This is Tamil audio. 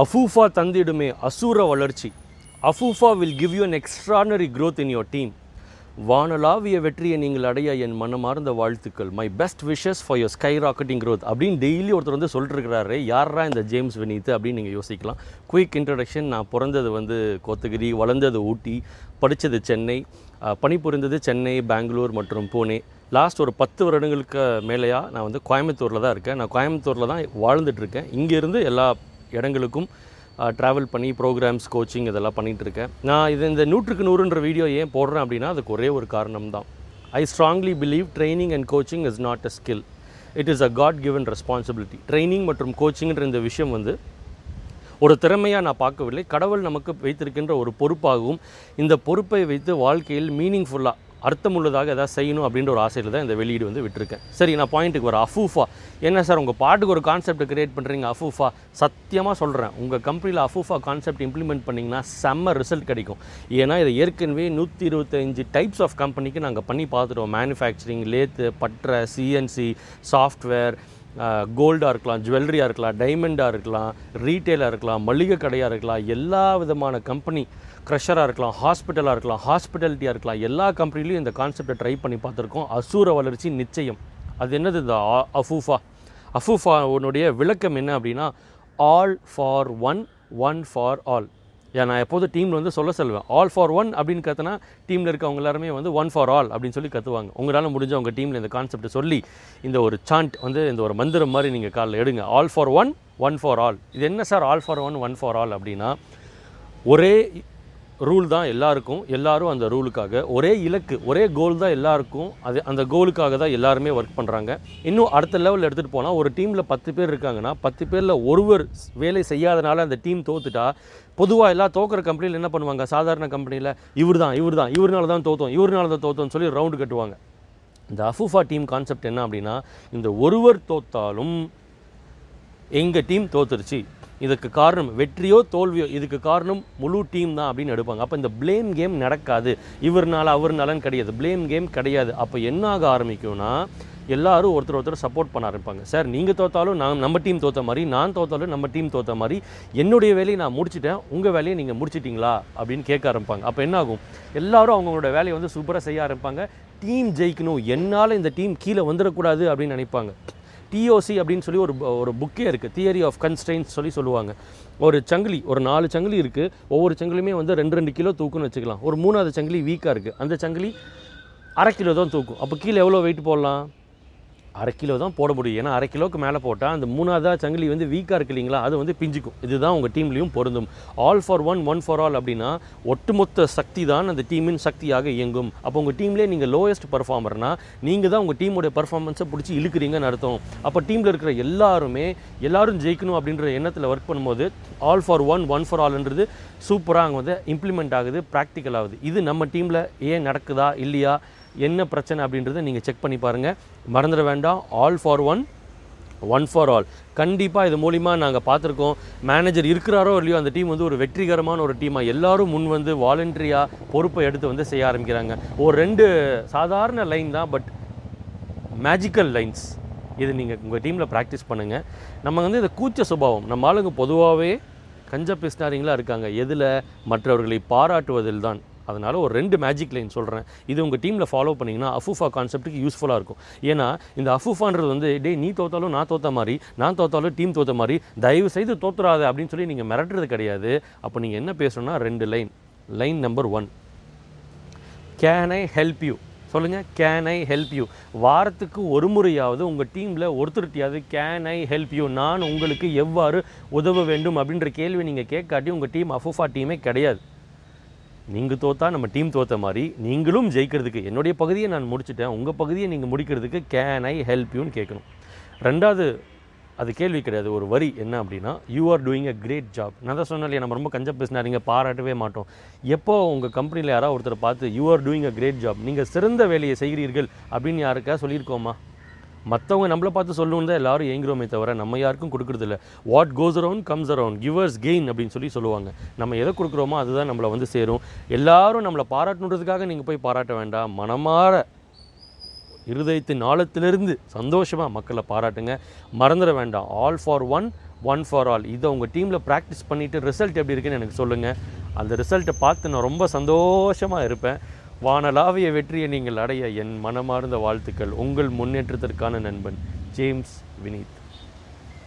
AFOFA தந்திடுமே அசூர வளர்ச்சி. AFOFA will give you an extraordinary growth in your team. வானலாவிய வெற்றியை நீங்கள் அடைய என் மனமார்ந்த வாழ்த்துக்கள். My best wishes for your skyrocketing growth அப்படின்னு டெய்லி ஒருத்தர் வந்து சொல்லிட்டுருக்கிறாரு. யாரா இந்த ஜேம்ஸ் வினீத் அப்படின்னு நீங்கள் யோசிக்கலாம். Quick introduction. நான் பிறந்தது வந்து கோத்தகிரி, வளர்ந்தது ஊட்டி, படித்தது சென்னை, பணிபுரிந்தது சென்னை, பெங்களூர் மற்றும் புனே. லாஸ்ட் ஒரு 10 வருடங்களுக்கு மேலேயாக நான் வந்து கோயம்புத்தூரில் தான் இருக்கேன். நான் கோயம்புத்தூரில் தான் வாழ்ந்துட்டுருக்கேன். இங்கேருந்து எல்லா இடங்களுக்கும் ட்ராவல் பண்ணி ப்ரோக்ராம்ஸ், கோச்சிங் இதெல்லாம் பண்ணிகிட்ருக்கேன். நான் இந்த 100க்கு 100ன்ற வீடியோ ஏன் போடுறேன் அப்படின்னா அதுக்கு ஒரே ஒரு காரணம் தான். I strongly believe training and coaching is not a skill, it is a God given responsibility. Training மற்றும் கோச்சிங்கிற இந்த விஷயம் வந்து ஒரு திறமையாக நான் பார்க்கவில்லை, கடவுள் நமக்கு வைத்திருக்கின்ற ஒரு பொறுப்பாகவும் இந்த பொறுப்பை வைத்து வாழ்க்கையில் மீனிங்ஃபுல்லாக அர்த்தமுள்ளதாக எதாவது செய்யணும் அப்படின்ற ஒரு ஆசையில் தான் இந்த வெளியீடு வந்து விட்டுருக்கேன். சரி, நான் பாயிண்ட்டுக்கு வரேன். AFOFA என்ன சார், உங்கள் பாட்டுக்கு ஒரு கான்செப்ட் க்ரியேட் பண்ணுறீங்க. AFOFA சத்தியமாக சொல்கிறேன், உங்கள் கம்பெனியில் AFOFA கான்செப்ட் இம்ப்ளிமெண்ட் பண்ணிங்கன்னா செம்ம ரிசல்ட் கிடைக்கும். ஏன்னா இதை ஏற்கனவே 125 டைப்ஸ் ஆஃப் கம்பெனிக்கு நாங்கள் பண்ணி பார்த்துட்டோம். மேனுஃபேக்சரிங், லேத்து, பட்டறை, சிஎன்சி, சாஃப்ட்வேர், கோல்டாக இருக்கலாம், ஜுவல்லரியாக இருக்கலாம், டைமண்டாக இருக்கலாம், ரீட்டெயிலாக இருக்கலாம், மளிகை கடையாக இருக்கலாம், எல்லா விதமான கம்பெனி, க்ரஷராக இருக்கலாம், ஹாஸ்பிட்டலாக இருக்கலாம், ஹாஸ்பிட்டாலிட்டியாக இருக்கலாம், எல்லா கம்பெனிலையும் இந்த கான்செப்டை ட்ரை பண்ணி பார்த்துருக்கோம். அசூர வளர்ச்சி நிச்சயம். அது என்னது இந்த AFOFA? AFOFAவுடைய விளக்கம் என்ன அப்படின்னா all for one, one for all. ஏன் நான் எப்போதும் டீமில் வந்து சொல்லுவேன், ஆல் ஃபார் ஒன் அப்படின்னு கற்றுனா டீமில் இருக்கவங்க எல்லாருமே வந்து ஒன் ஃபார் ஆல் அப்படின்னு சொல்லி கற்றுவாங்க. உங்களால் முடிஞ்ச உங்கள் டீமில் இந்த கான்செப்ட் சொல்லி இந்த ஒரு சாண்ட் வந்து இந்த ஒரு மந்திரம் மாதிரி நீங்கள் காலில் எடுங்க. All for one, one for all. இது என்ன sir all for one, one for all அப்படின்னா ஒரே ரூல் தான் எல்லாருக்கும், எல்லோரும் அந்த ரூலுக்காக, ஒரே இலக்கு, ஒரே கோல் தான் எல்லாருக்கும், அது அந்த கோலுக்காக தான் எல்லாருமே ஒர்க் பண்ணுறாங்க. இன்னும் அடுத்த லெவலில் எடுத்துகிட்டு போனால், ஒரு டீமில் 10 பேர் இருக்காங்கன்னா 10 பேரில் ஒருவர் வேலை செய்யாதனால அந்த டீம் தோத்துட்டா, பொதுவாக எல்லா தோக்கிற கம்பெனியில் என்ன பண்ணுவாங்க, சாதாரண கம்பெனியில் இவர் தான் இவரால தான் தோத்தோம், இவரால தான் தோத்தோம்னு சொல்லி ரவுண்டு கட்டுவாங்க. இந்த AFOFA டீம் கான்செப்ட் என்ன அப்படின்னா, இந்த ஒருவர் தோத்தாலும் எங்கள் டீம் தோத்துருச்சு, இதுக்கு காரணம் வெற்றியோ தோல்வியோ இதுக்கு காரணம் முழு டீம் தான் அப்படின்னு எடுப்பாங்க. அப்போ இந்த ப்ளேம் கேம் நடக்காது, இவர்னால அவர்னாலன்னு கிடையாது, ப்ளேம் கேம் கிடையாது. அப்போ என்ன ஆக ஆரம்பிக்கும்னா எல்லோரும் ஒருத்தர் சப்போர்ட் பண்ண ஆரம்பிப்பாங்க. சார் நீங்கள் தோற்றாலும் நம்ம டீம் தோற்ற மாதிரி, நான் தோற்றாலும் நம்ம டீம் தோற்ற மாதிரி, என்னுடைய வேலையை நான் முடிச்சிட்டேன், உங்கள் வேலையை நீங்கள் முடிச்சிட்டிங்களா அப்படின்னு கேட்க ஆரம்பிப்பாங்க. அப்போ என்ன ஆகும், எல்லோரும் அவங்களோட வேலையை வந்து சூப்பராக செய்ய ஆரம்பிப்பாங்க. டீம் ஜெயிக்கணும், என்னால் இந்த டீம் கீழே வந்துடக்கூடாது அப்படின்னு நினைப்பாங்க. TOC அப்படின்னு சொல்லி ஒரு புக்கே இருக்குது, தியரி ஆஃப் கன்ஸ்ட்ரெயின்ஸ் சொல்லி சொல்லுவாங்க. ஒரு சங்கிலி, ஒரு 4 சங்கிலி இருக்குது, ஒவ்வொரு சங்கிலியுமே வந்து 2 கிலோ தூக்குன்னு வச்சுக்கலாம். ஒரு 3ஆவது சங்கிலி வீக்காக இருக்குது, அந்த சங்கிலி ½ கிலோ தான் தூக்கும். அப்போ கீழே எவ்வளோ வெயிட் போடலாம், ½ கிலோ தான் போட முடியும். ஏன்னா ½ கிலோவுக்கு மேலே போட்டால் அந்த 3ஆவது சங்கிலி வந்து வீக்காக இருக்குது இல்லைங்களா, அது வந்து பிஞ்சிக்கும். இதுதான் உங்கள் டீம்லேயும் பொருந்தும். All for one, one for all அப்படின்னா ஒட்டுமொத்த சக்தி தான் அந்த டீமின் சக்தியாக இயங்கும். அப்போ உங்கள் டீம்லேயே நீங்கள் லோயஸ்ட் பர்ஃபார்மர்னா நீங்கள் தான் உங்கள் டீமுடைய பர்ஃபார்மன்ஸை பிடிச்சி இழுக்கிறீங்கன்னு அர்த்தம். அப்போ டீமில் இருக்கிற எல்லாரும் ஜெயிக்கணும் அப்படின்ற எண்ணத்தில் ஒர்க் பண்ணும்போது all for one, one for ஆல்ன்றது சூப்பராக அங்கே வந்து இம்ப்ளிமெண்ட் ஆகுது, ப்ராக்டிக்கல் ஆகுது. இது நம்ம டீமில் ஏன் நடக்குதா இல்லையா, என்ன பிரச்சனை அப்படின்றத நீங்கள் செக் பண்ணி பாருங்கள். மறந்துட வேண்டாம், all for one, one for all. கண்டிப்பாக இது மூலிமா நாங்கள் பார்த்துருக்கோம், மேனேஜர் இருக்கிறாரோ இல்லையோ அந்த டீம் வந்து ஒரு வெற்றிகரமான ஒரு டீமாக எல்லோரும் முன் வந்து வாலண்டரியாக பொறுப்பை எடுத்து வந்து செய்ய ஆரம்பிக்கிறாங்க. ஒரு 2 சாதாரண லைன் தான், பட் மேஜிக்கல் லைன்ஸ். இது நீங்கள் உங்கள் டீமில் ப்ராக்டிஸ் பண்ணுங்கள். நம்ம வந்து இந்த கூச்ச சுபாவம், நம்ம ஆளுங்க பொதுவாகவே கஞ்ச பிஸ்னாரிங்களாக இருக்காங்க, எதில், மற்றவர்களை பாராட்டுவதில் தான். அதனால் ஒரு 2 மேஜிக் லைன் சொல்கிறேன், இது உங்கள் டீமில் ஃபாலோ பண்ணிங்கன்னா AFOFA கான்செப்ட்டுக்கு யூஸ்ஃபுல்லாக இருக்கும். ஏன்னா இந்த AFOFAன்றது வந்து டே நீ தோற்றாலும் நான் தோற்ற மாதிரி, நான் தோற்றாலும் டீம் தோற்ற மாதிரி, தயவு செய்து தோற்றுறாது அப்படின்னு சொல்லி நீங்கள் மிரட்டுறது கிடையாது. அப்போ நீங்கள் என்ன பேசணும்னா 2 line. Line number 1, can I help you. சொல்லுங்கள், கேன் ஐ ஹெல்ப் யூ. வாரத்துக்கு 1 முறையாவது உங்கள் டீமில் ஒருத்தருட்டியாவது கேன் ஐ ஹெல்ப் யூ, நான் உங்களுக்கு எவ்வாறு உதவ வேண்டும் அப்படின்ற கேள்வி நீங்கள் கேட்காட்டி உங்கள் டீம் AFOFA டீமே கிடையாது. நீங்கள் தோற்றா நம்ம டீம் தோற்ற மாதிரி, நீங்களும் ஜெயிக்கிறதுக்கு, என்னுடைய பகுதியை நான் முடிச்சுட்டேன், உங்கள் பகுதியை நீங்கள் முடிக்கிறதுக்கு கேன் ஐ ஹெல்ப் யூன்னு கேட்கணும். 2வது அது கேள்வி கிடையாது, ஒரு வரி. என்ன அப்படின்னா, you are doing a great job. நான் தான் சொன்னாலே நம்ம ரொம்ப கஞ்ச பேசினாரிங்க, பாராட்டவே மாட்டோம். எப்போ உங்கள் கம்பெனியில் யாராவது ஒருத்தர் பார்த்து you are doing a great job, நீங்கள் சிறந்த வேலையை செய்கிறீர்கள் அப்படின்னு யாருக்கா சொல்லியிருக்கோமா? மற்றவங்க நம்மளை பார்த்து சொல்லணுன்னு தான் எல்லோரும் ஏங்குறோமே தவிர நம்ம யாருக்கும் கொடுக்குறதில்ல. What goes around comes around, givers gain அப்படின்னு சொல்லி சொல்லுவாங்க. நம்ம எதை கொடுக்குறோமோ அதுதான் நம்மளை வந்து சேரும். எல்லோரும் நம்மளை பாராட்டணுன்றதுக்காக நீங்கள் போய் பாராட்ட வேண்டாம், மனமாற இருதயத்தின் ஆழத்திலிருந்து சந்தோஷமாக மக்களை பாராட்டுங்க. மறந்துட வேண்டாம், all for one, one for all. இதை உங்கள் டீமில் ப்ராக்டிஸ் பண்ணிவிட்டு ரிசல்ட் எப்படி இருக்குன்னு எனக்கு சொல்லுங்கள். அந்த ரிசல்ட்டை பார்த்து நான் ரொம்ப சந்தோஷமாக இருப்பேன். வானலாவிய வெற்றியை நீங்கள் அடைய என் மனமார்ந்த வாழ்த்துக்கள். உங்கள் முன்னேற்றத்திற்கான நண்பன், ஜேம்ஸ் வினீத்.